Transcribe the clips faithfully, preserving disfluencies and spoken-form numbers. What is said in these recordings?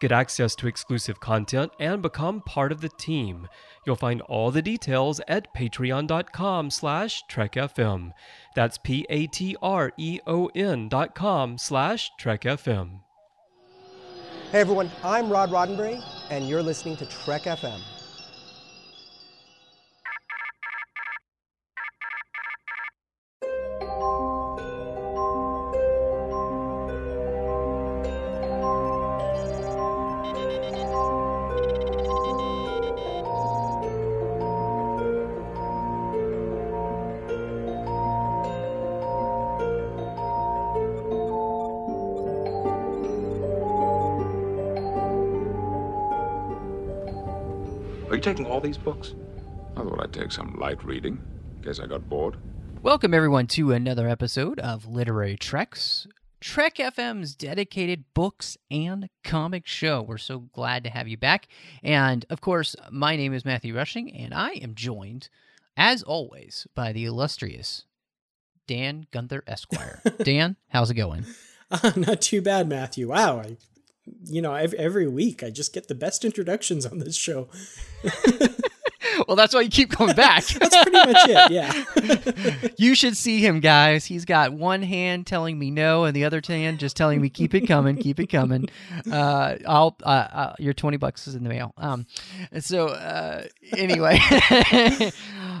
Get access to exclusive content and become part of the team. You'll find all the details at patreon dot com slash Trek F M. That's P-A-T-R-E-O-N dot com slash TrekFM. Hey everyone, I'm Rod Roddenberry, and you're listening to Trek F M. Taking all these books? I thought I'd take some light reading, in case I got bored. Welcome, everyone, to another episode of Literary Treks, Trek F M's dedicated books and comic show. We're so glad to have you back. And, of course, my name is Matthew Rushing, and I am joined, as always, by the illustrious Dan Gunther, Esquire. Dan, how's it going? Uh, not too bad, Matthew. Wow, I... You know, I've, every week I just get the best introductions on this show. Well, that's why you keep coming back. That's pretty much it, yeah. You should see him, guys. He's got one hand telling me no, and the other hand just telling me, keep it coming, keep it coming. Uh, I'll, uh, uh, your twenty bucks is in the mail. Um, so uh, anyway,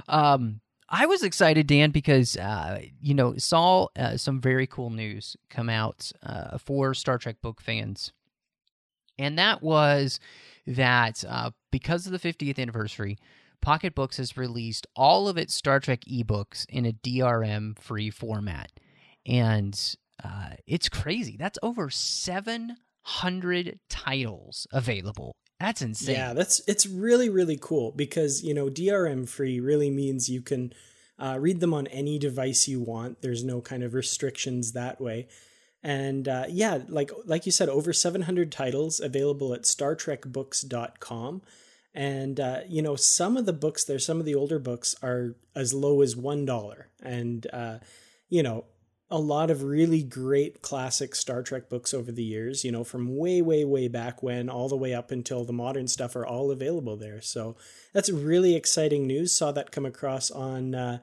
um, I was excited, Dan, because, uh, you know, saw uh, some very cool news come out uh, for Star Trek book fans. And that was that uh, because of the fiftieth anniversary, Pocket Books has released all of its Star Trek ebooks in a D R M-free format. And uh, it's crazy. That's over seven hundred titles available. That's insane. Yeah, that's it's really, really cool because, you know, D R M-free really means you can uh, read them on any device you want. There's no kind of restrictions that way. And uh, yeah, like like you said, over seven hundred titles available at Star Trek Books dot com. And, uh, you know, some of the books there, some of the older books are as low as one dollar. And, uh, you know, a lot of really great classic Star Trek books over the years, you know, from way, way, way back when all the way up until the modern stuff are all available there. So that's really exciting news. Saw that come across on uh,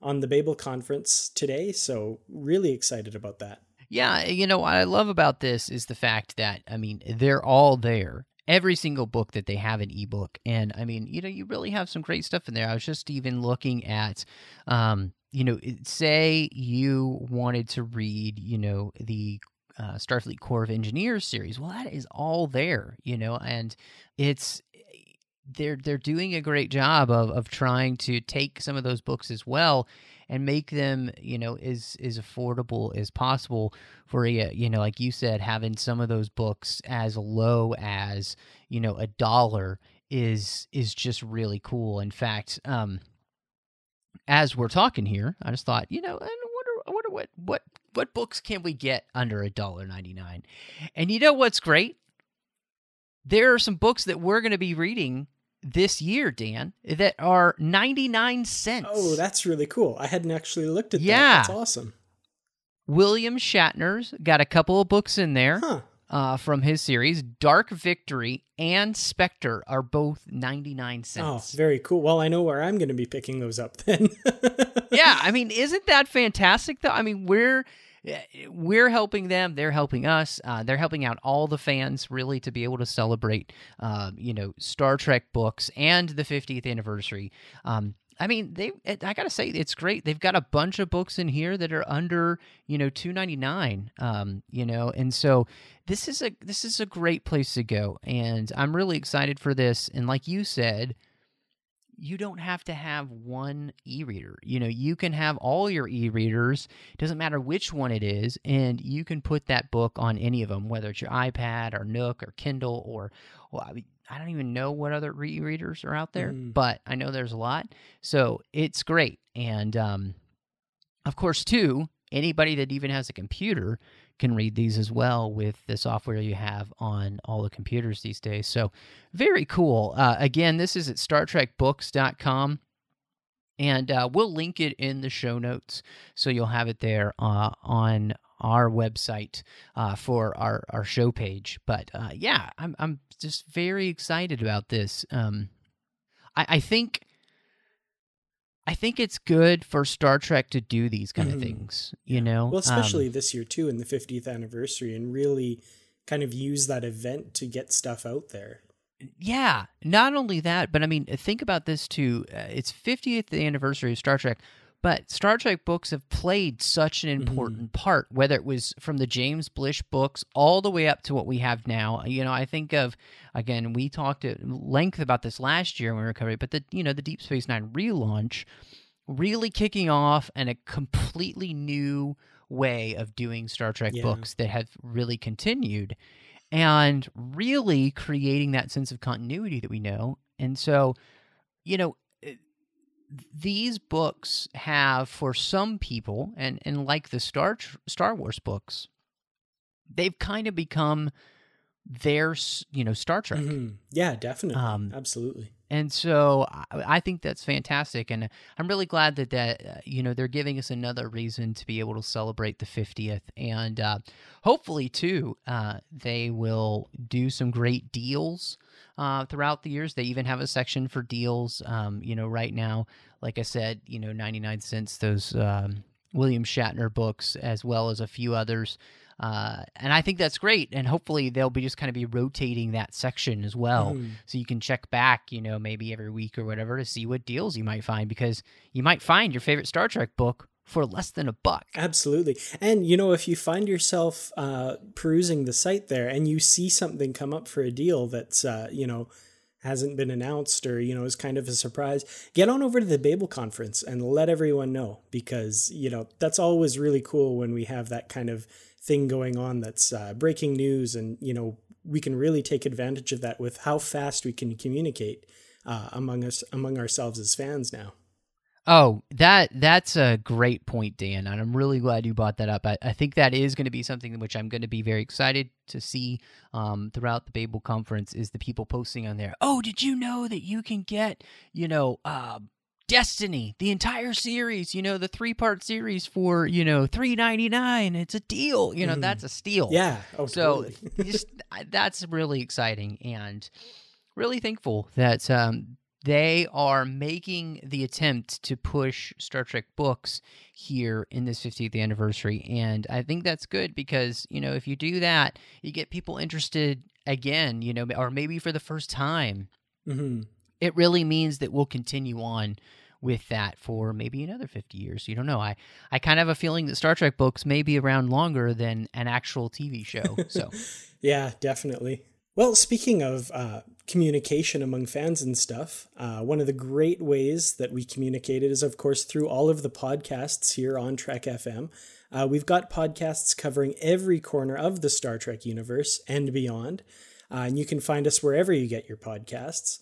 on the Babel Conference today. So really excited about that. Yeah, you know, what I love about this is the fact that, I mean, they're all there. Every single book that they have an ebook. And, I mean, you know, you really have some great stuff in there. I was just even looking at, um, you know, say you wanted to read, you know, the uh, Starfleet Corps of Engineers series. Well, that is all there, you know, and it's... They're they're doing a great job of of trying to take some of those books as well and make them, you know, as, as affordable as possible for you, you know, like you said, having some of those books as low as, you know, a dollar is is just really cool. In fact, um, as we're talking here, I just thought, you know, I wonder I wonder what what what books can we get under a dollar ninety nine? And you know what's great? There are some books that we're going to be reading this year, Dan, that are ninety-nine cents. Oh, that's really cool. I hadn't actually looked at yeah. that. That's awesome. William Shatner's got a couple of books in there huh. uh, from his series. Dark Victory and Spectre are both ninety-nine cents. Oh, very cool. Well, I know where I'm going to be picking those up then. Yeah, I mean, isn't that fantastic, though? I mean, we're... We're helping them. They're helping us. Uh, they're helping out all the fans, really, to be able to celebrate, uh, you know, Star Trek books and the fiftieth anniversary. Um, I mean, they. I gotta say, it's great. They've got a bunch of books in here that are under, you know, two ninety-nine. Um, you know, and so this is a this is a great place to go, and I'm really excited for this. And like you said, you don't have to have one e-reader. You know, you can have all your e-readers. It doesn't matter which one it is, and you can put that book on any of them, whether it's your iPad or Nook or Kindle or, well, I mean, I don't even know what other e-readers are out there, mm. but I know there's a lot. So it's great. And um, Of course, too, anybody that even has a computer can read these as well with the software you have on all the computers these days. So very cool. Uh, again, this is at Star Trek Books dot com. And uh, we'll link it in the show notes, so you'll have it there uh, on our website uh, for our, our show page. But uh, yeah, I'm I'm just very excited about this. Um, I, I think I think it's good for Star Trek to do these kind mm-hmm. of things, you know. Well, especially um, this year too, in the fiftieth anniversary, and really kind of use that event to get stuff out there. Yeah, not only that, but I mean, think about this too. Uh, it's fiftieth anniversary of Star Trek, but Star Trek books have played such an important mm-hmm. part, whether it was from the James Blish books all the way up to what we have now. You know, I think of, again, we talked at length about this last year when we were covering it, but the, you know, the Deep Space Nine relaunch really kicking off and a completely new way of doing Star Trek yeah. books that have really continued. And really creating that sense of continuity that we know. And so, you know, these books have, for some people, and, and like the Star Star Wars books, they've kind of become their, you know, Star Trek. Mm-hmm. Yeah, definitely. Um, Absolutely. And so I, I think that's fantastic. And I'm really glad that, that uh, you know, they're giving us another reason to be able to celebrate the fiftieth. And uh, hopefully, too, uh, they will do some great deals uh, throughout the years. They even have a section for deals. Um, you know, right now, like I said, you know, ninety-nine cents, those um, William Shatner books, as well as a few others. Uh, and I think that's great, and hopefully they'll be just kind of be rotating that section as well, mm. so you can check back, you know, maybe every week or whatever to see what deals you might find, because you might find your favorite Star Trek book for less than a buck. Absolutely. And, you know, if you find yourself uh, perusing the site there and you see something come up for a deal that's, uh, you know, hasn't been announced or, you know, is kind of a surprise, get on over to the Babel Conference and let everyone know, because, you know, that's always really cool when we have that kind of thing going on that's uh, breaking news. And, you know, we can really take advantage of that with how fast we can communicate uh, among us, among ourselves as fans now. Oh, that that's a great point, Dan. And I'm really glad you brought that up. I, I think that is going to be something which I'm going to be very excited to see um, throughout the Babel Conference, is the people posting on there, oh, did you know that you can get, you know, uh, Destiny, the entire series, you know, the three-part series for, you know, three ninety-nine. It's a deal. You know, mm. that's a steal. Yeah. Oh, so totally. just, that's really exciting, and really thankful that um, they are making the attempt to push Star Trek books here in this fiftieth anniversary. And I think that's good, because, you know, if you do that, you get people interested again, you know, or maybe for the first time. Mm-hmm. It really means that we'll continue on with that for maybe another fifty years. You don't know. I, I kind of have a feeling that Star Trek books may be around longer than an actual T V show. So, yeah, definitely. Well, speaking of uh, communication among fans and stuff, uh, one of the great ways that we communicated is, of course, through all of the podcasts here on Trek F M. Uh, we've got podcasts covering every corner of the Star Trek universe and beyond, uh, and you can find us wherever you get your podcasts.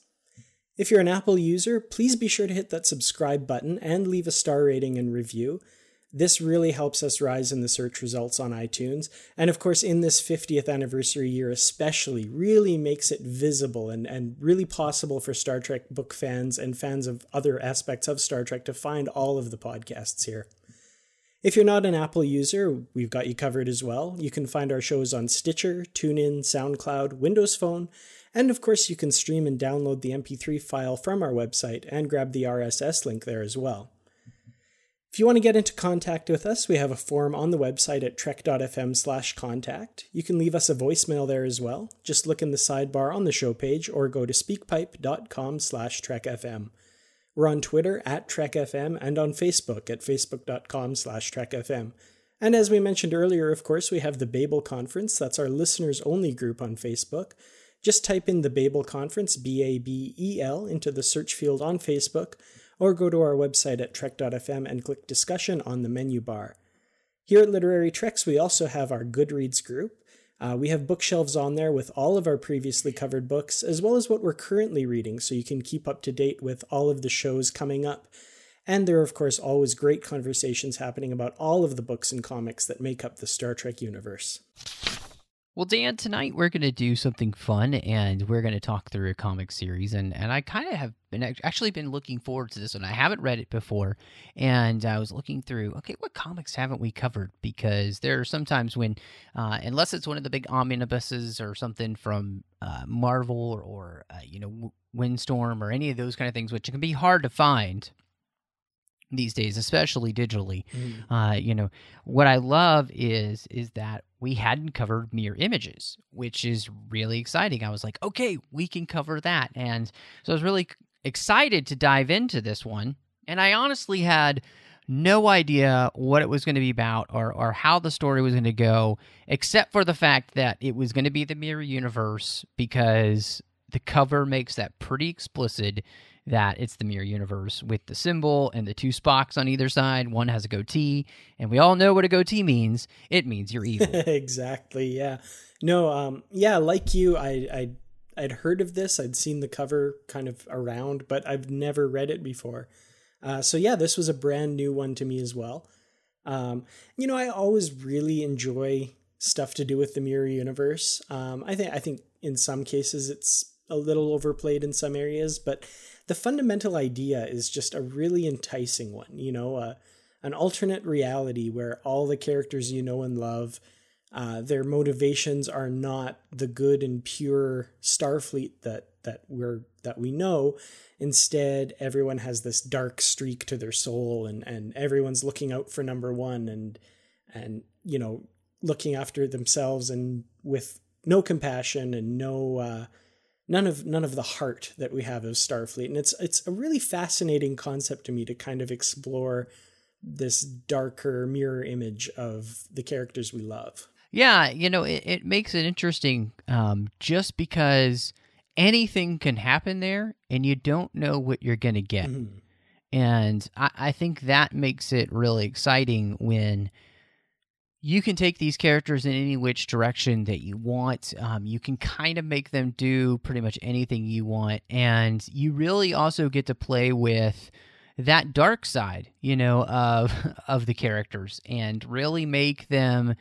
If you're an Apple user, please be sure to hit that subscribe button and leave a star rating and review. This really helps us rise in the search results on iTunes. And of course, in this fiftieth anniversary year especially, really makes it visible and, and really possible for Star Trek book fans and fans of other aspects of Star Trek to find all of the podcasts here. If you're not an Apple user, we've got you covered as well. You can find our shows on Stitcher, TuneIn, SoundCloud, Windows Phone, and of course, you can stream and download the M P three file from our website and grab the R S S link there as well. If you want to get into contact with us, we have a form on the website at trek dot f m slash contact. You can leave us a voicemail there as well. Just look in the sidebar on the show page or go to speakpipe dot com slash trek f m. We're on Twitter at Trek F M and on Facebook at facebook dot com slash trek f m. And as we mentioned earlier, of course, we have the Babel Conference. That's our listeners-only group on Facebook. Just type in the Babel Conference, B A B E L, into the search field on Facebook, or go to our website at trek dot f m and click Discussion on the menu bar. Here at Literary Treks, we also have our Goodreads group. Uh, we have bookshelves on there with all of our previously covered books, as well as what we're currently reading, so you can keep up to date with all of the shows coming up. And there are, of course, always great conversations happening about all of the books and comics that make up the Star Trek universe. Well, Dan, tonight we're going to do something fun, and we're going to talk through a comic series. And, and I kind of have been actually been looking forward to this one. I haven't read it before, and I was looking through, okay, what comics haven't we covered? Because there are sometimes when, uh, unless it's one of the big omnibuses or something from uh, Marvel or, or uh, you know, Windstorm or any of those kind of things, which can be hard to find these days, especially digitally. Mm. Uh, you know, what I love is is that we hadn't covered Mirror Images, which is really exciting. I was like, okay, we can cover that. And so I was really excited to dive into this one. And I honestly had no idea what it was going to be about or or how the story was going to go, except for the fact that it was going to be the Mirror Universe, because the cover makes that pretty explicit that it's the Mirror Universe with the symbol and the two Spocks on either side. One has a goatee, and we all know what a goatee means. It means you're evil. Exactly, yeah. No, um, yeah, like you, I, I, I'd heard of this. I'd seen the cover kind of around, but I've never read it before. Uh, so, yeah, this was a brand new one to me as well. Um, you know, I always really enjoy stuff to do with the Mirror Universe. Um, I think I think in some cases it's a little overplayed in some areas, but the fundamental idea is just a really enticing one, you know, uh, an alternate reality where all the characters you know and love, uh, their motivations are not the good and pure Starfleet that that we're that we know. Instead, everyone has this dark streak to their soul, and and everyone's looking out for number one, and and you know, looking after themselves, and with no compassion and no. Uh, None of none of the heart that we have of Starfleet. And it's it's a really fascinating concept to me to kind of explore this darker mirror image of the characters we love. Yeah, you know, it, it makes it interesting um, just because anything can happen there and you don't know what you're going to get. Mm-hmm. And I, I think that makes it really exciting when you can take these characters in any which direction that you want. Um, you can kind of make them do pretty much anything you want. And you really also get to play with that dark side, you know, of of the characters, and really make them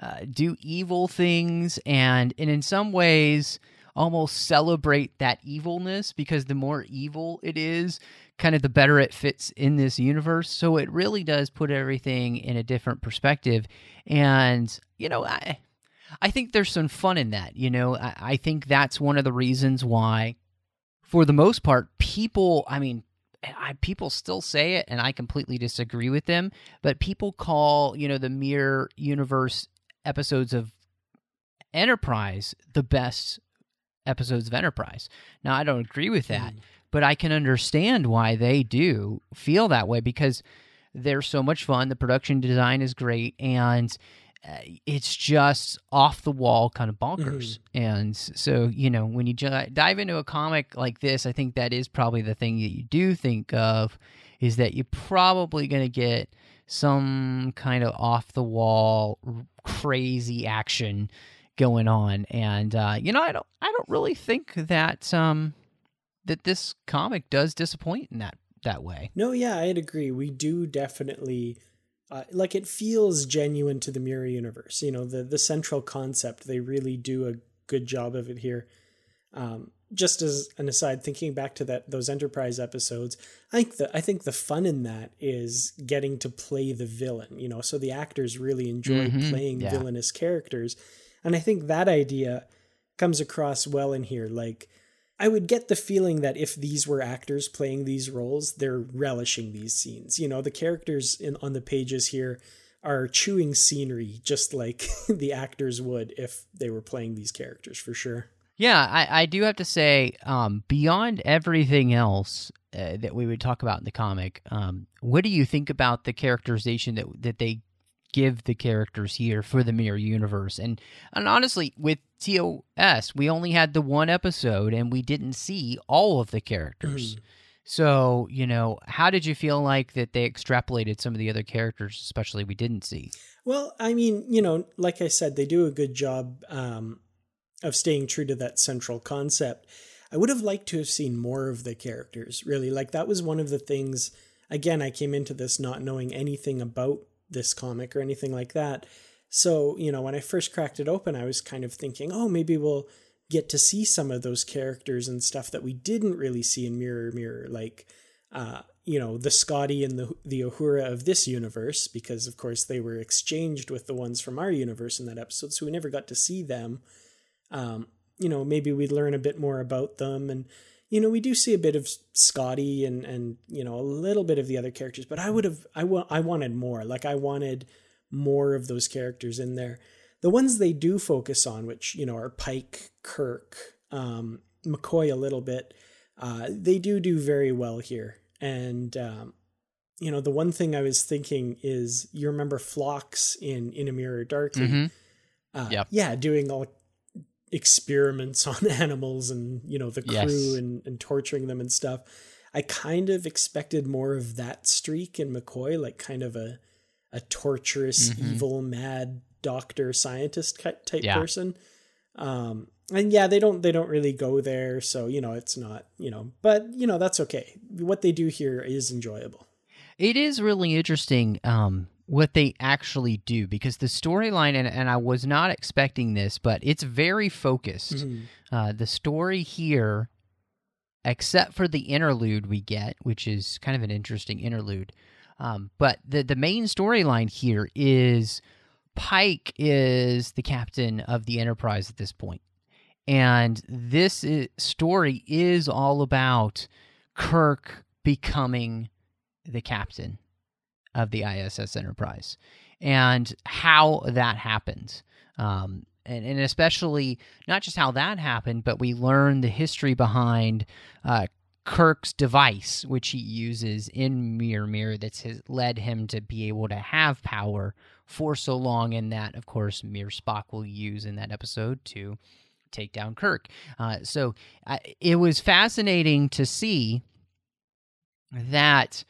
uh, do evil things and, and in some ways almost celebrate that evilness, because the more evil it is, kind of the better it fits in this universe. So it really does put everything in a different perspective. And, you know, I I think there's some fun in that. You know, I, I think that's one of the reasons why, for the most part, people, I mean, I, people still say it, and I completely disagree with them, but people call, you know, the Mirror Universe episodes of Enterprise the best episodes of Enterprise. Now, I don't agree with that, mm. but I can understand why they do feel that way, because they're so much fun. The production design is great, and it's just off the wall, kind of bonkers. Mm-hmm. And so, you know, when you j- dive into a comic like this, I think that is probably the thing that you do think of, is that you're probably going to get some kind of off the wall, r- crazy action going on. And uh you know, I don't I don't really think that um that this comic does disappoint in that that way. No, yeah, I'd agree. We do definitely uh, like, it feels genuine to the Mirror Universe, you know, the the central concept. They really do a good job of it here. Um just as an aside, thinking back to that those Enterprise episodes, I think the I think the fun in that is getting to play the villain, you know. So the actors really enjoy mm-hmm. playing yeah. villainous characters. And I think that idea comes across well in here. Like, I would get the feeling that if these were actors playing these roles, they're relishing these scenes. You know, the characters in on the pages here are chewing scenery just like the actors would if they were playing these characters, for sure. Yeah, I, I do have to say, um, beyond everything else uh, that we would talk about in the comic, um, what do you think about the characterization that that they give the characters here for the Mirror Universe? And and honestly, with T O S, we only had the one episode and we didn't see all of the characters. Mm. So, you know, how did you feel like that they extrapolated some of the other characters, especially we didn't see? Well, I mean, you know, like I said, they do a good job um, of staying true to that central concept. I would have liked to have seen more of the characters, really. Like, that was one of the things again, I came into this not knowing anything about this comic or anything like that. So, you know, when I first cracked it open, I was kind of thinking, oh, maybe we'll get to see some of those characters and stuff that we didn't really see in Mirror Mirror, like, uh, you know, the Scotty and the the Uhura of this universe, because, of course, they were exchanged with the ones from our universe in that episode, so we never got to see them. Um, you know, maybe we'd learn a bit more about them, and, you know, we do see a bit of Scotty and, and you know, a little bit of the other characters, but I would have, I, wa- I wanted more. Like, I wanted more of those characters in there. The ones they do focus on, which, you know, are Pike, Kirk, um, McCoy a little bit, uh, they do do very well here. And, um, you know, the one thing I was thinking is, you remember Phlox in In a Mirror Darkly? Mm-hmm. Uh, yep. Yeah, doing all experiments on animals and, you know, the crew yes. and, and torturing them and stuff. I kind of expected more of that streak in McCoy, like kind of a, a torturous, mm-hmm. evil, mad doctor scientist type yeah. person. Um, and yeah, they don't, they don't really go there. So, you know, it's not, you know, but you know, that's okay. What they do here is enjoyable. It is really interesting, um, what they actually do, because the storyline, and, and I was not expecting this, but it's very focused. Mm-hmm. Uh, the story here, except for the interlude we get, which is kind of an interesting interlude. Um, but the, the main storyline here is Pike is the captain of the Enterprise at this point. And this is, story is all about Kirk becoming the captain of the I S S Enterprise and how that happened. Um, and, and especially not just how that happened, but we learn the history behind uh, Kirk's device, which he uses in Mirror Mirror, that's his, led him to be able to have power for so long. And that, of course, Mir Spock will use in that episode to take down Kirk. Uh, so uh, it was fascinating to see that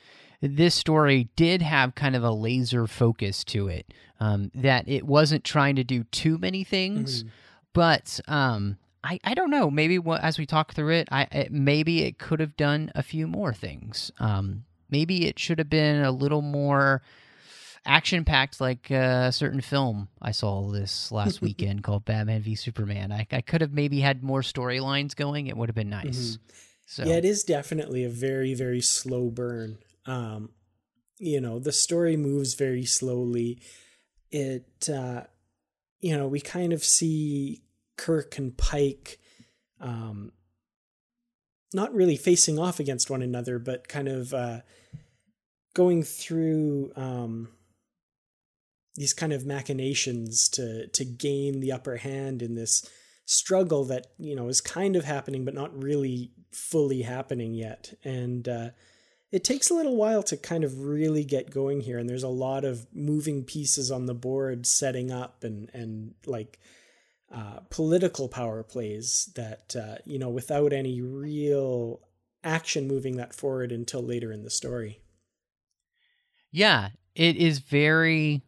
this story did have kind of a laser focus to it, um, that it wasn't trying to do too many things, mm-hmm. but um, I, I don't know. Maybe what, as we talk through it, I it, maybe it could have done a few more things. Um, maybe it should have been a little more action-packed, like a certain film I saw this last weekend called Batman v Superman. I, I could have maybe had more storylines going. It would have been nice. Mm-hmm. So. Yeah, it is definitely a very, very slow burn. Um, you know, the story moves very slowly. It, uh, you know, we kind of see Kirk and Pike, um, not really facing off against one another, but kind of, uh, going through, um, these kind of machinations to, to gain the upper hand in this struggle that, you know, is kind of happening, but not really fully happening yet. And, uh, it takes a little while to kind of really get going here. And there's a lot of moving pieces on the board setting up and, and like uh, political power plays that, uh, you know, without any real action moving that forward until later in the story. Yeah, it is very,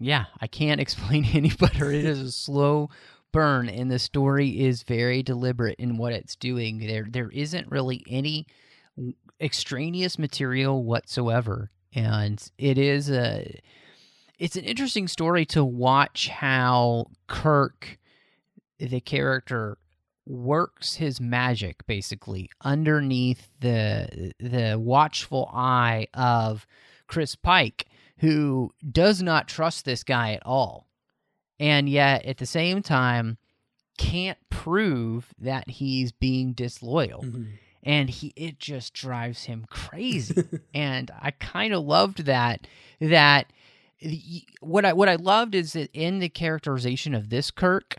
yeah, I can't explain any better. It is a slow burn, and the story is very deliberate in what it's doing. There, there isn't really any extraneous material whatsoever, and it is a it's an interesting story to watch how Kirk, the character, works his magic basically underneath the the watchful eye of Chris Pike, who does not trust this guy at all, and yet at the same time can't prove that he's being disloyal. Mm-hmm. And he, it just drives him crazy. And I kind of loved that, that what I, what I loved is that in the characterization of this Kirk,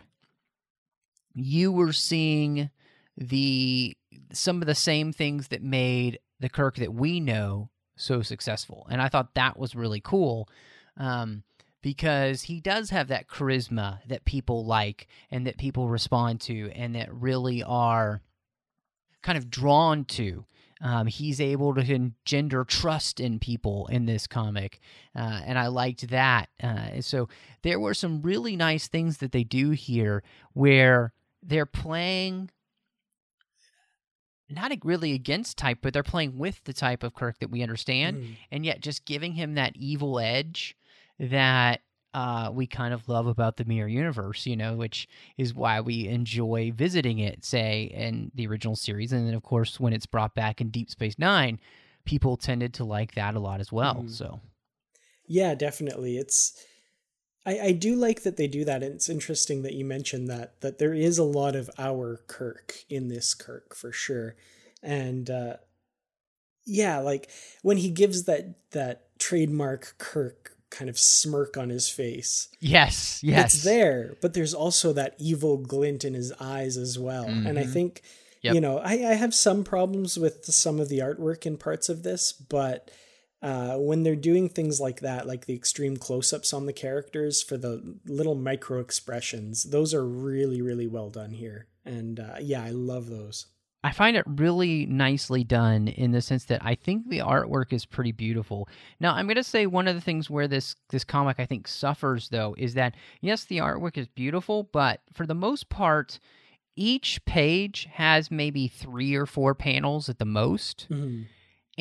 you were seeing the, some of the same things that made the Kirk that we know so successful. And I thought that was really cool. Um, because he does have that charisma that people like and that people respond to and that really are kind of drawn to. Um, he's able to engender trust in people in this comic, uh, and I liked that. Uh, so there were some really nice things that they do here where they're playing not really against type, but they're playing with the type of Kirk that we understand, mm. and yet just giving him that evil edge that uh, we kind of love about the Mirror Universe, you know, which is why we enjoy visiting it, say, in the original series. And then, of course, when it's brought back in Deep Space Nine, people tended to like that a lot as well, mm. so... Yeah, definitely. It's, I, I do like that they do that. And it's interesting that you mentioned that, that there is a lot of our Kirk in this Kirk for sure. And, uh, yeah, like when he gives that, that trademark Kirk kind of smirk on his face. Yes. Yes. It's there, but there's also that evil glint in his eyes as well. Mm-hmm. And I think, yep. you know, I, I have some problems with some of the artwork in parts of this, but Uh, when they're doing things like that, like the extreme close-ups on the characters for the little micro expressions, those are really, really well done here. And uh, yeah, I love those. I find it really nicely done in the sense that I think the artwork is pretty beautiful. Now, I'm going to say one of the things where this, this comic, I think, suffers, though, is that, yes, the artwork is beautiful, but for the most part, each page has maybe three or four panels at the most. Mm-hmm.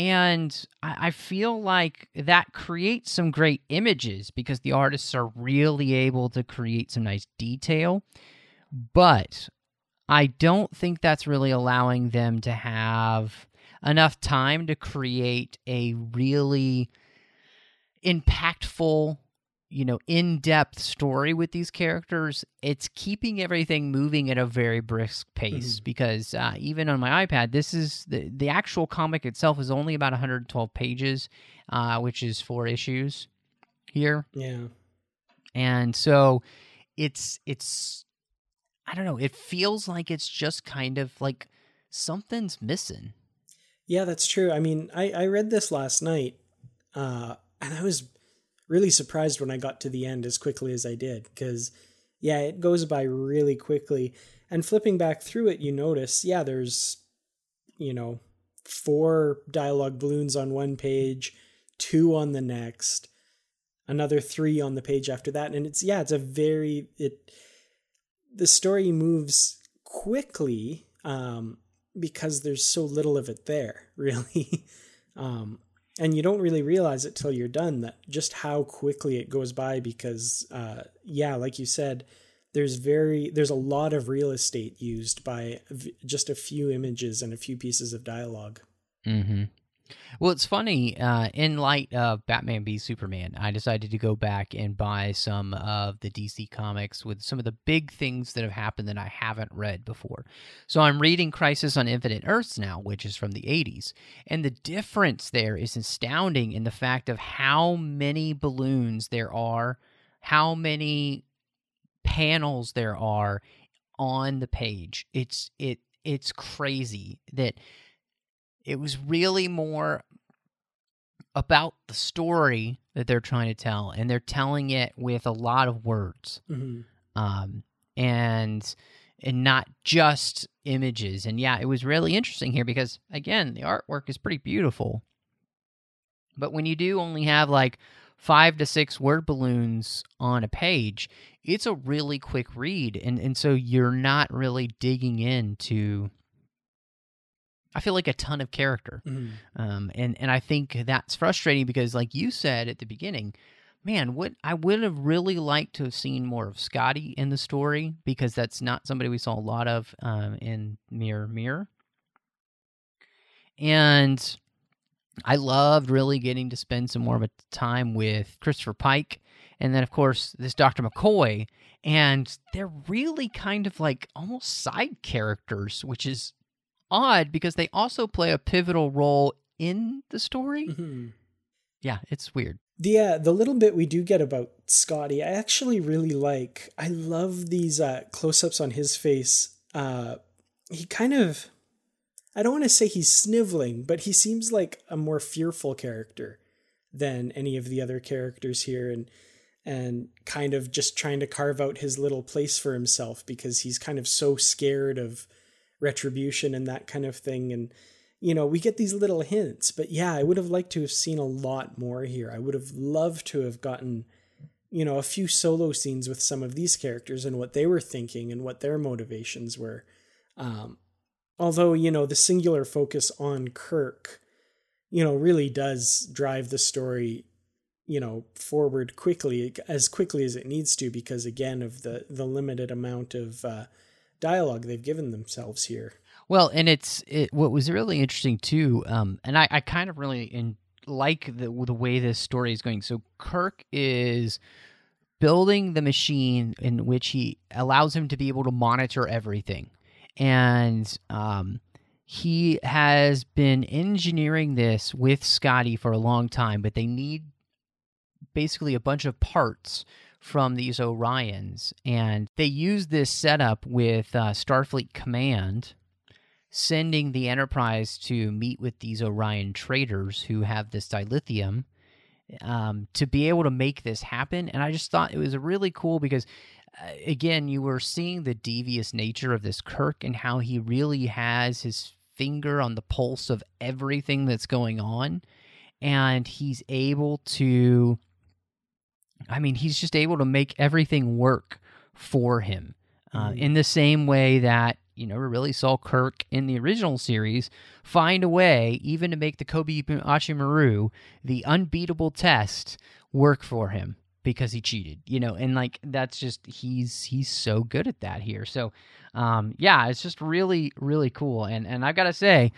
And I feel like that creates some great images because the artists are really able to create some nice detail. But I don't think that's really allowing them to have enough time to create a really impactful, you know, in-depth story with these characters. It's keeping everything moving at a very brisk pace mm-hmm. because uh, even on my iPad, this is the, the actual comic itself is only about one hundred twelve pages, uh, which is four issues here. Yeah. And so it's, it's, I don't know, it feels like it's just kind of like something's missing. Yeah, that's true. I mean, I, I read this last night uh, and I was really surprised when I got to the end as quickly as I did, because yeah, it goes by really quickly. And flipping back through it, you notice, yeah, there's, you know, four dialogue balloons on one page, two on the next, another three on the page after that. And it's, yeah, it's a very, it, the story moves quickly, um, because there's so little of it there, really. um, And you don't really realize it till you're done, that just how quickly it goes by because, uh, yeah, like you said, there's very there's a lot of real estate used by v- just a few images and a few pieces of dialogue. Mm-hmm. Well, it's funny. Uh, in light of Batman v Superman, I decided to go back and buy some of the D C comics with some of the big things that have happened that I haven't read before. So I'm reading Crisis on Infinite Earths now, which is from the eighties. And the difference there is astounding in the fact of how many balloons there are, how many panels there are on the page. It's it it's crazy that... It was really more about the story that they're trying to tell, and they're telling it with a lot of words, mm-hmm. um, and and not just images. And yeah, it was really interesting here because again, the artwork is pretty beautiful, but when you do only have like five to six word balloons on a page, it's a really quick read, and and so you're not really digging into. I feel like a ton of character. Mm. Um, and, and I think that's frustrating because like you said at the beginning, man, what I would have really liked to have seen more of Scotty in the story because that's not somebody we saw a lot of um, in Mirror Mirror. And I loved really getting to spend some more of a time with Christopher Pike. And then, of course, this Doctor McCoy. And they're really kind of like almost side characters, which is odd because they also play a pivotal role in the story. Mm-hmm. Yeah, it's weird. The uh, the little bit we do get about Scotty, I actually really like. I love these uh, close-ups on his face. Uh, he kind of, I don't want to say he's sniveling, but he seems like a more fearful character than any of the other characters here, and and kind of just trying to carve out his little place for himself because he's kind of so scared of retribution and that kind of thing. And you know, we get these little hints, but yeah, I would have liked to have seen a lot more here. I would have loved to have gotten, you know, a few solo scenes with some of these characters and what they were thinking and what their motivations were. Um, Although, you know, the singular focus on Kirk, you know, really does drive the story, you know, forward quickly, as quickly as it needs to, because, again, of the, the limited amount of uh, dialogue they've given themselves here. Well, and it's it, what was really interesting, too, um, and I, I kind of really in, like the, the way this story is going. So Kirk is building the machine in which he allows him to be able to monitor everything. And um, he has been engineering this with Scotty for a long time, but they need basically a bunch of parts from these Orions. And they use this setup with uh, Starfleet Command sending the Enterprise to meet with these Orion traders who have this dilithium um, to be able to make this happen. And I just thought it was really cool because, again, you were seeing the devious nature of this Kirk and how he really has his finger on the pulse of everything that's going on. And he's able to, I mean, he's just able to make everything work for him uh, mm-hmm. in the same way that, you know, we really saw Kirk in the original series find a way even to make the Kobayashi Maru, the unbeatable test, work for him. Because he cheated, you know, and like that's just he's he's so good at that here. So, um, yeah, it's just really really cool. And and I gotta say,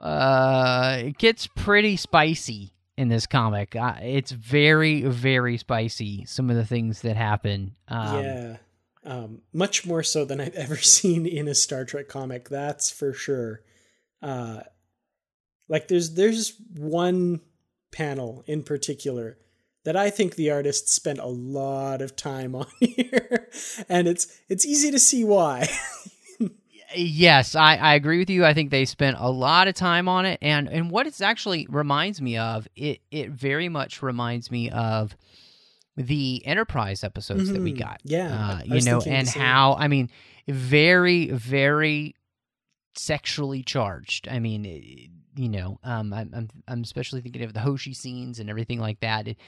uh, it gets pretty spicy in this comic. Uh, it's very very spicy. Some of the things that happen, um, yeah, um, much more so than I've ever seen in a Star Trek comic. That's for sure. Uh, like there's there's one panel in particular that I think the artist spent a lot of time on here, and it's it's easy to see why. Yes, I, I agree with you. I think they spent a lot of time on it, and and what it actually reminds me of, it it very much reminds me of the Enterprise episodes mm-hmm. that we got. Yeah, uh, you know, and how I mean, very very sexually charged. I mean, it, you know, um, I'm, I'm I'm especially thinking of the Hoshi scenes and everything like that. It,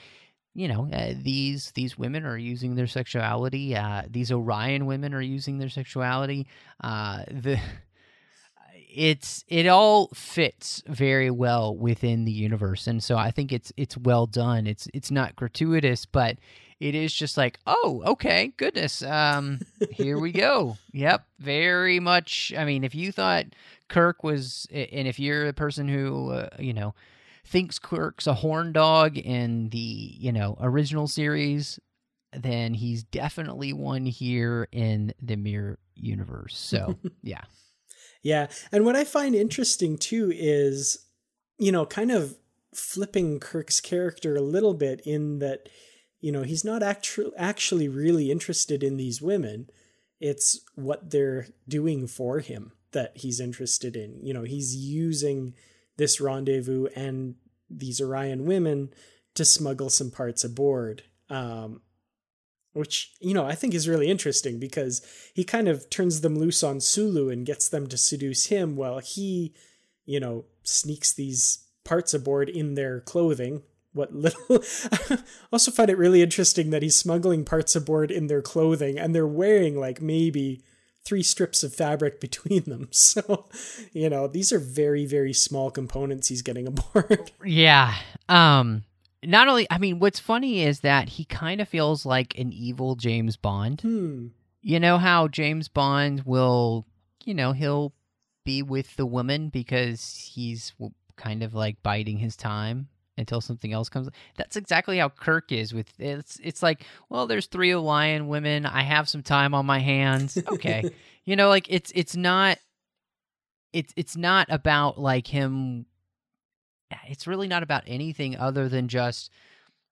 you know, uh, these these women are using their sexuality. Uh, these Orion women are using their sexuality. Uh, the it's it all fits very well within the universe, and so I think it's it's well done. It's it's not gratuitous, but it is just like, oh, okay, goodness, um, here we go. Yep, very much. I mean, if you thought Kirk was, and if you're a person who, uh, you know, thinks Kirk's a horn dog in the, you know, original series, then he's definitely one here in the Mirror Universe. So, yeah. Yeah. And what I find interesting too is, you know, kind of flipping Kirk's character a little bit in that, you know, he's not actu- actually really interested in these women. It's what they're doing for him that he's interested in. You know, he's using this rendezvous and these Orion women to smuggle some parts aboard, um, which, you know, I think is really interesting because he kind of turns them loose on Sulu and gets them to seduce him while he, you know, sneaks these parts aboard in their clothing. What little I also find it really interesting that he's smuggling parts aboard in their clothing, and they're wearing like maybe three strips of fabric between them. So, you know, these are very, very small components he's getting aboard. Yeah. Um, not only, I mean, what's funny is that he kind of feels like an evil James Bond. Hmm. You know how James Bond will, you know, he'll be with the woman because he's kind of like biding his time until something else comes. That's exactly how Kirk is with it's it's like, well, there's three Orion women, I have some time on my hands. Okay. You know, like it's it's not it's it's not about like him, it's really not about anything other than just,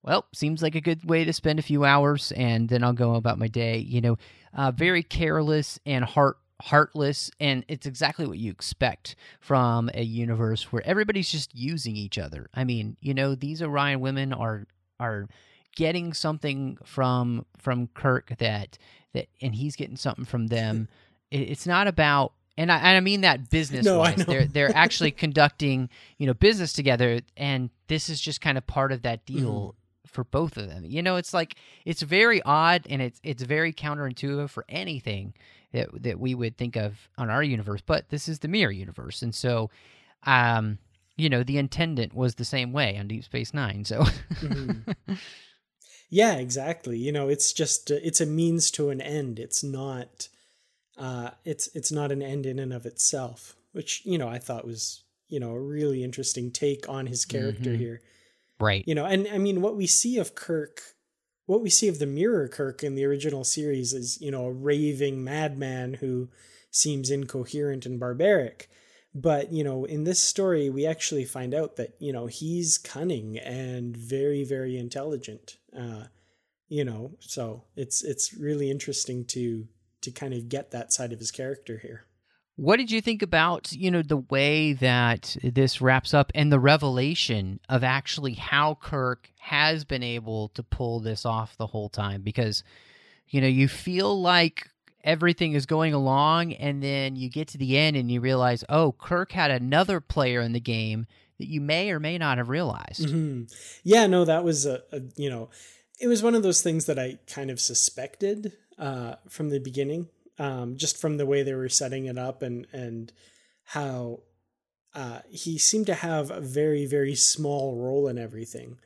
well, seems like a good way to spend a few hours and then I'll go about my day, you know. Uh, very careless and heart heartless, and it's exactly what you expect from a universe where everybody's just using each other. I mean, you know, these Orion women are are getting something from from Kirk that that, and he's getting something from them. It's not about, and I, and I mean that business. No, I know. They're they're actually conducting, you know, business together, and this is just kind of part of that deal. Mm-hmm. for both of them. You know, it's like, it's very odd, and it's it's very counterintuitive for anything that that we would think of on our universe, but this is the Mirror Universe. And so, um, you know, the Intendant was the same way on Deep Space Nine, so... mm-hmm. Yeah, exactly. You know, it's just, it's a means to an end. It's not, uh, it's, it's not an end in and of itself, which, you know, I thought was, you know, a really interesting take on his character mm-hmm. here. Right. You know, and I mean, what we see of Kirk, what we see of the Mirror Kirk in the original series is, you know, a raving madman who seems incoherent and barbaric. But, you know, in this story, we actually find out that, you know, he's cunning and very, very intelligent. Uh, you know, so it's it's really interesting to to kind of get that side of his character here. What did you think about, you know, the way that this wraps up and the revelation of actually how Kirk has been able to pull this off the whole time? Because, you know, you feel like everything is going along, and then you get to the end and you realize, oh, Kirk had another player in the game that you may or may not have realized. Mm-hmm. Yeah, no, that was a, a, you know, it was one of those things that I kind of suspected uh, from the beginning, um, just from the way they were setting it up and, and how uh, he seemed to have a very, very small role in everything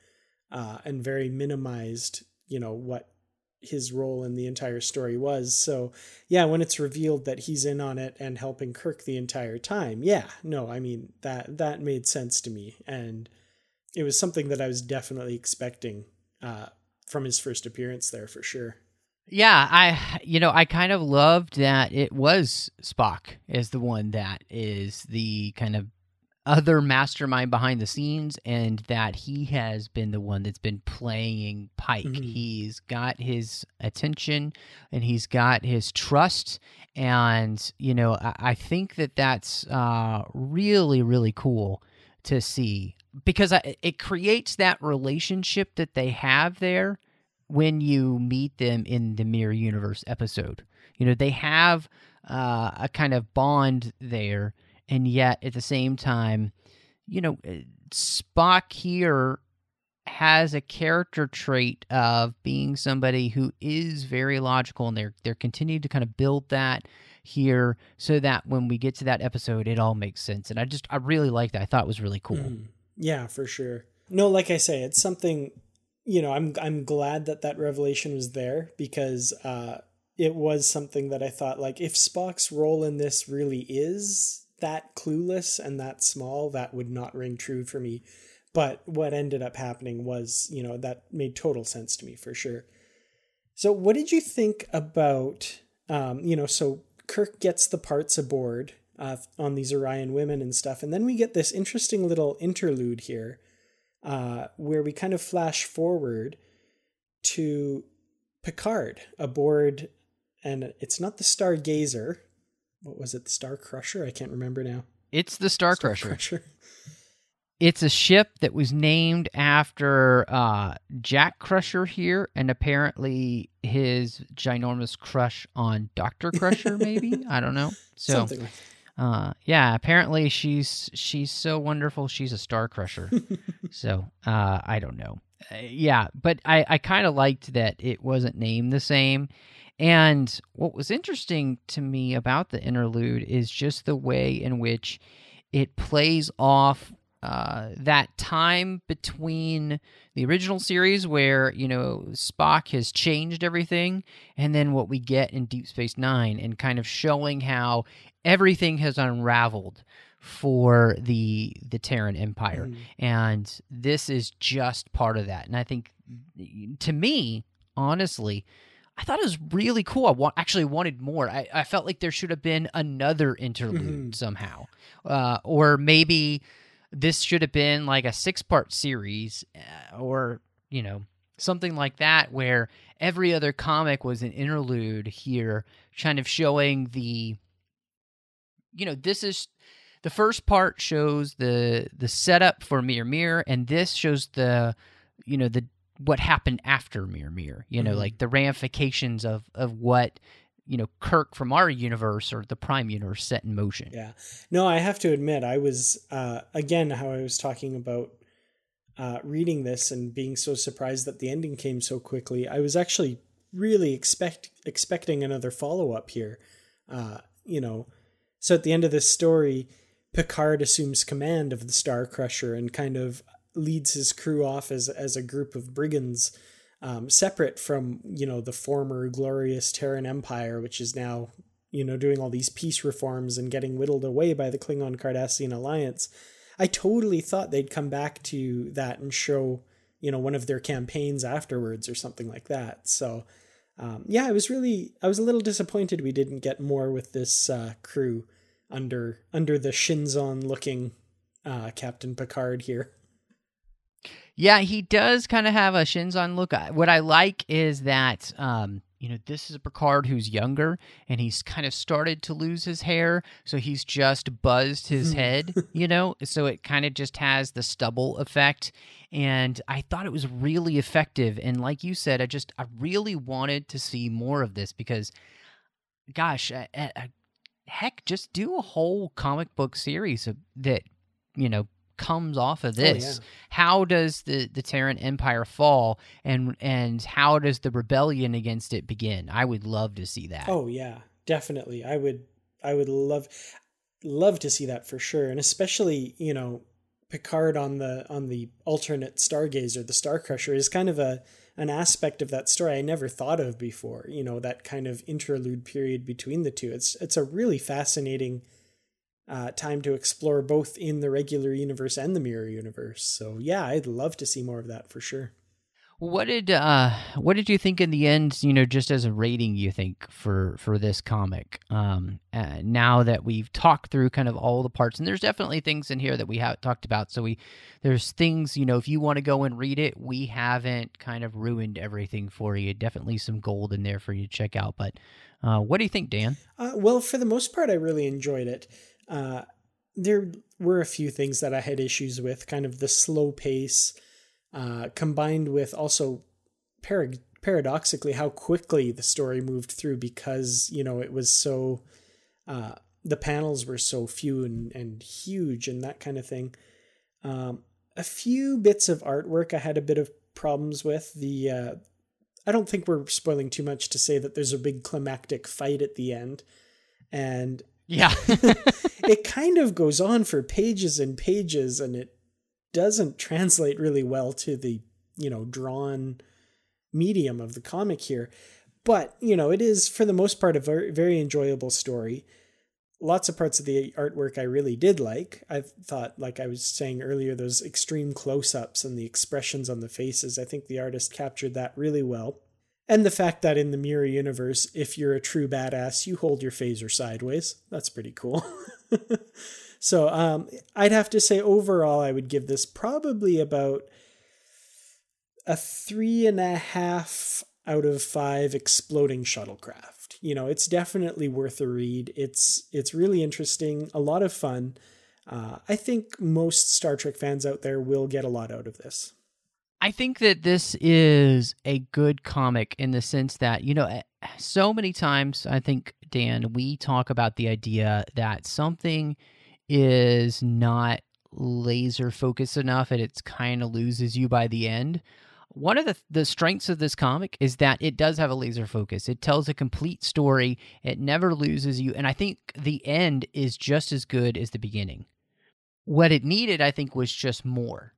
uh, and very minimized, you know, what his role in the entire story was. So yeah, when it's revealed that he's in on it and helping Kirk the entire time. Yeah, no, I mean, that, that made sense to me. And it was something that I was definitely expecting uh, from his first appearance there for sure. Yeah. I, you know, I kind of loved that it was Spock as the one that is the kind of other mastermind behind the scenes, and that he has been the one that's been playing Pike. Mm-hmm. He's got his attention and he's got his trust. And, you know, I, I think that that's uh, really, really cool to see, because I, it creates that relationship that they have there when you meet them in the Mirror Universe episode. You know, they have uh, a kind of bond there. And yet, at the same time, you know, Spock here has a character trait of being somebody who is very logical, and they're they're continuing to kind of build that here so that when we get to that episode, it all makes sense. And I just, I really liked that. I thought it was really cool. Mm. Yeah, for sure. No, like I say, it's something, you know, I'm I'm glad that that revelation was there, because uh, it was something that I thought, like, if Spock's role in this really is that clueless and that small, that would not ring true for me. But what ended up happening was, you know, that made total sense to me for sure. So what did you think about, um, you know, so Kirk gets the parts aboard uh, on these Orion women and stuff. And then we get this interesting little interlude here uh, where we kind of flash forward to Picard aboard, and it's not the Stargazer. What was it? The Star Crusher? I can't remember now. It's the Star, Star Crusher. Crusher. It's a ship that was named after uh, Jack Crusher here, and apparently his ginormous crush on Doctor Crusher, maybe? I don't know. So, something like that. Uh, yeah, apparently she's she's so wonderful, she's a Star Crusher. so, uh, I don't know. Uh, yeah, but I, I kind of liked that it wasn't named the same. And what was interesting to me about the interlude is just the way in which it plays off uh, that time between the original series where, you know, Spock has changed everything, and then what we get in Deep Space Nine, and kind of showing how everything has unraveled for the the Terran Empire. Mm. And this is just part of that. And I think, to me, honestly, I thought it was really cool. I wa- actually wanted more. I, I felt like there should have been another interlude mm-hmm. somehow. Uh, or maybe this should have been like a six-part series uh, or, you know, something like that, where every other comic was an interlude here, kind of showing the, you know, this is... The first part shows the the setup for Mirror Mirror, and this shows the, you know, the what happened after Mirror Mirror, you know, mm-hmm. like the ramifications of, of what, you know, Kirk from our universe or the Prime Universe set in motion. Yeah. No, I have to admit, I was, uh, again, how I was talking about uh, reading this and being so surprised that the ending came so quickly. I was actually really expect expecting another follow-up here. Uh, you know, so at the end of this story, Picard assumes command of the Star Crusher and kind of leads his crew off as, as a group of brigands, um, separate from, you know, the former glorious Terran Empire, which is now, you know, doing all these peace reforms and getting whittled away by the Klingon-Cardassian alliance. I totally thought they'd come back to that and show, you know, one of their campaigns afterwards or something like that. So, um, yeah, I was really, I was a little disappointed we didn't get more with this uh, crew under under the Shinzon looking uh, Captain Picard here. Yeah, he does kind of have a Shinzon look. What I like is that, um, you know, this is a Picard who's younger, and he's kind of started to lose his hair, so he's just buzzed his head, you know, so it kind of just has the stubble effect. And I thought it was really effective. And like you said, I just, I really wanted to see more of this because, gosh, I, I, heck, just do a whole comic book series that, you know, comes off of this. Oh, yeah. How does the the Terran Empire fall, and and how does the rebellion against it begin? I would love to see that. Oh yeah, definitely. I would I would love love to see that for sure. And especially, you know, Picard on the on the alternate Stargazer, the Star Crusher, is kind of a an aspect of that story I never thought of before. You know, that kind of interlude period between the two. It's it's a really fascinating Uh, time to explore both in the regular universe and the mirror universe. So yeah, I'd love to see more of that for sure. What did uh, what did you think in the end? You know, just as a rating, you think for for this comic. Um, uh, now that we've talked through kind of all the parts, and there's definitely things in here that we haven't talked about. So we there's things, you know, if you want to go and read it, we haven't kind of ruined everything for you. Definitely some gold in there for you to check out. But uh, what do you think, Dan? Uh, well, for the most part, I really enjoyed it. Uh, there were a few things that I had issues with, kind of the slow pace, uh, combined with also parad- paradoxically how quickly the story moved through because, you know, it was so, uh, the panels were so few and, and huge and that kind of thing. Um, a few bits of artwork I had a bit of problems with. The, uh, I don't think we're spoiling too much to say that there's a big climactic fight at the end, and yeah. It kind of goes on for pages and pages, and it doesn't translate really well to the, you know, drawn medium of the comic here. But, you know, it is for the most part a very, very enjoyable story. Lots of parts of the artwork I really did like. I thought, like I was saying earlier, those extreme close-ups and the expressions on the faces, I think the artist captured that really well. And the fact that in the mirror universe, if you're a true badass, you hold your phaser sideways. That's pretty cool. So um, I'd have to say overall, I would give this probably about a three and a half out of five exploding shuttlecraft. You know, it's definitely worth a read. It's, it's really interesting, a lot of fun. Uh, I think most Star Trek fans out there will get a lot out of this. I think that this is a good comic in the sense that, you know, so many times, I think, Dan, we talk about the idea that something is not laser focused enough and it's kind of loses you by the end. One of the, the strengths of this comic is that it does have a laser focus. It tells a complete story. It never loses you. And I think the end is just as good as the beginning. What it needed, I think, was just more.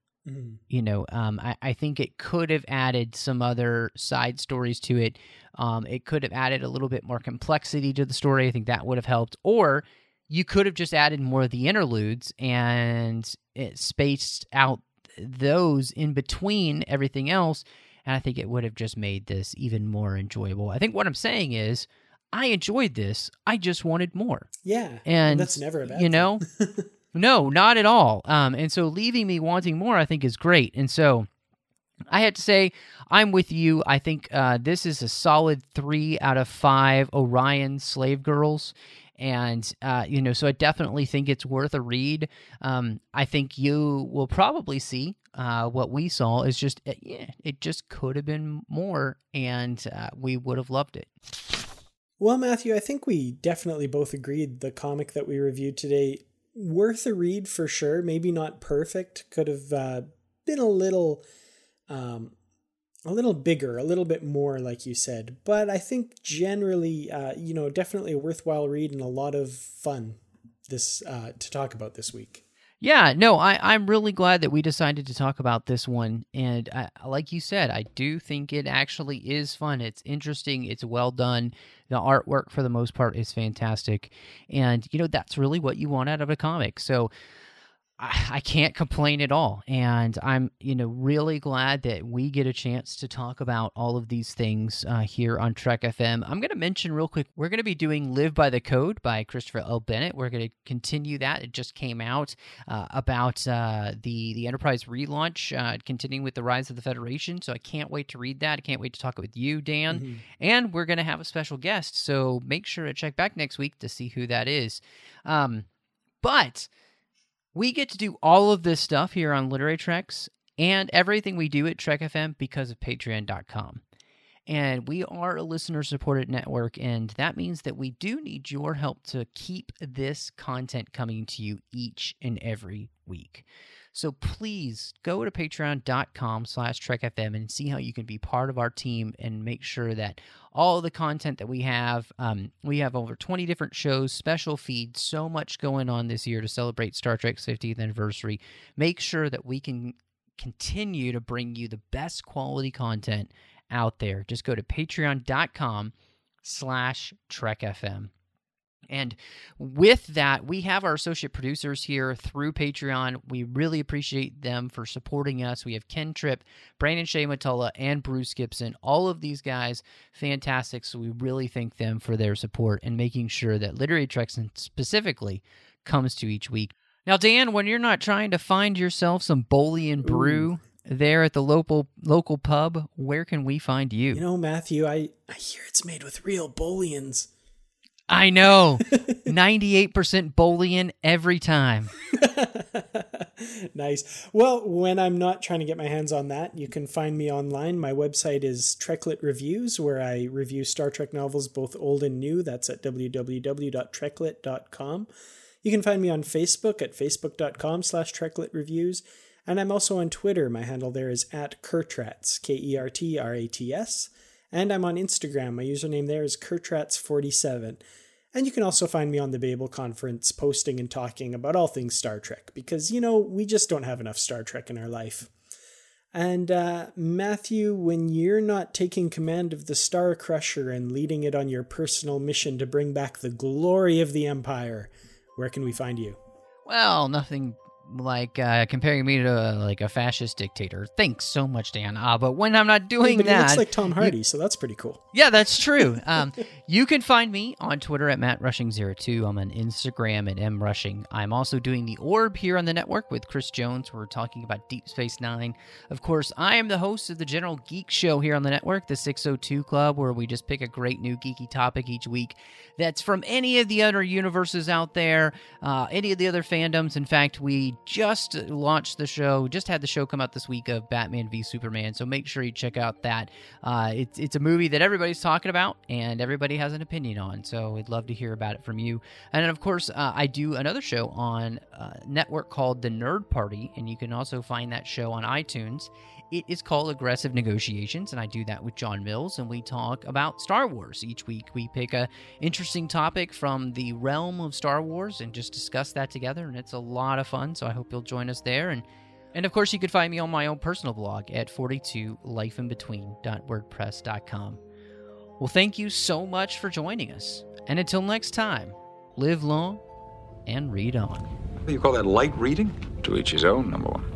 You know, um, I, I think it could have added some other side stories to it. Um, it could have added a little bit more complexity to the story. I think that would have helped. Or you could have just added more of the interludes and it spaced out those in between everything else. And I think it would have just made this even more enjoyable. I think what I'm saying is I enjoyed this. I just wanted more. Yeah. And that's never a bad thing. You know? No, not at all. Um, and so leaving me wanting more, I think, is great. And so I had to say I'm with you. I think uh, this is a solid three out of five Orion slave girls. And, uh, you know, so I definitely think it's worth a read. Um, I think you will probably see uh, what we saw is just, uh, yeah, it just could have been more, and uh, we would have loved it. Well, Matthew, I think we definitely both agreed the comic that we reviewed today worth a read for sure. Maybe not perfect. Could have uh, been a little, um, a little bigger, a little bit more, like you said. But I think generally, uh, you know, definitely a worthwhile read and a lot of fun this uh, to talk about this week. Yeah, no, I, I'm really glad that we decided to talk about this one. And I, like you said, I do think it actually is fun. It's interesting. It's well done. The artwork, for the most part, is fantastic. And, you know, that's really what you want out of a comic. So I, I can't complain at all. And I'm, you know, really glad that we get a chance to talk about all of these things uh, here on Trek F M. I'm going to mention real quick, we're going to be doing Live by the Code by Christopher L. Bennett. We're going to continue that. It just came out uh, about uh, the, the Enterprise relaunch, uh, continuing with the Rise of the Federation. So I can't wait to read that. I can't wait to talk with you, Dan. Mm-hmm. And we're going to have a special guest. So make sure to check back next week to see who that is. Um, but... We get to do all of this stuff here on Literary Treks and everything we do at Trek F M because of Patreon dot com. And we are a listener-supported network, and that means that we do need your help to keep this content coming to you each and every week. So please go to patreon dot com slash Trek F M and see how you can be part of our team and make sure that all the content that we have, um, we have over twenty different shows, special feeds, so much going on this year to celebrate Star Trek's fiftieth anniversary. Make sure that we can continue to bring you the best quality content out there. Just go to patreon dot com slash Trek F M. And with that, we have our associate producers here through Patreon. We really appreciate them for supporting us. We have Ken Tripp, Brandon Shea Matola, and Bruce Gibson. All of these guys, fantastic. So we really thank them for their support and making sure that Literary Treks specifically comes to each week. Now, Dan, when you're not trying to find yourself some Bolian brew... Ooh. There at the local local pub, where can we find you? You know, Matthew, I, I hear it's made with real Bolians. I know. ninety-eight percent Bolian every time. Nice. Well, when I'm not trying to get my hands on that, you can find me online. My website is Treklet Reviews, where I review Star Trek novels, both old and new. That's at w w w dot treklet dot com. You can find me on Facebook at facebook dot com slash Treklet Reviews. And I'm also on Twitter. My handle there is at Kertrats, K E R T R A T S. And I'm on Instagram. My username there is Kertrats forty-seven. And you can also find me on the Babel Conference posting and talking about all things Star Trek. Because, you know, we just don't have enough Star Trek in our life. And uh, Matthew, when you're not taking command of the Star Crusher and leading it on your personal mission to bring back the glory of the Empire, where can we find you? Well, nothing... like uh, comparing me to uh, like a fascist dictator. Thanks so much, Dan. Uh, but when I'm not doing hey, but that... But he looks like Tom Hardy, you, so that's pretty cool. Yeah, that's true. Um, you can find me on Twitter at Matt Rushing zero two. I'm on Instagram at M Rushing. I'm also doing The Orb here on the network with Chris Jones. We're talking about Deep Space Nine. Of course, I am the host of the General Geek Show here on the network, the six oh two Club, where we just pick a great new geeky topic each week that's from any of the other universes out there, uh, any of the other fandoms. In fact, we just launched the show, just had the show come out this week of Batman v Superman, so make sure you check out that. Uh, it's it's a movie that everybody's talking about and everybody has an opinion on, so we'd love to hear about it from you. And then, of course, uh, I do another show on a network called The Nerd Party, and you can also find that show on iTunes. It is called Aggressive Negotiations, and I do that with John Mills, and we talk about Star Wars. Each week we pick a interesting topic from the realm of Star Wars and just discuss that together, and it's a lot of fun, so I hope you'll join us there. And, and of course, you can find me on my own personal blog at forty-two life in between dot wordpress dot com. Well, thank you so much for joining us, and until next time, live long and read on. You call that light reading? To each his own, number one.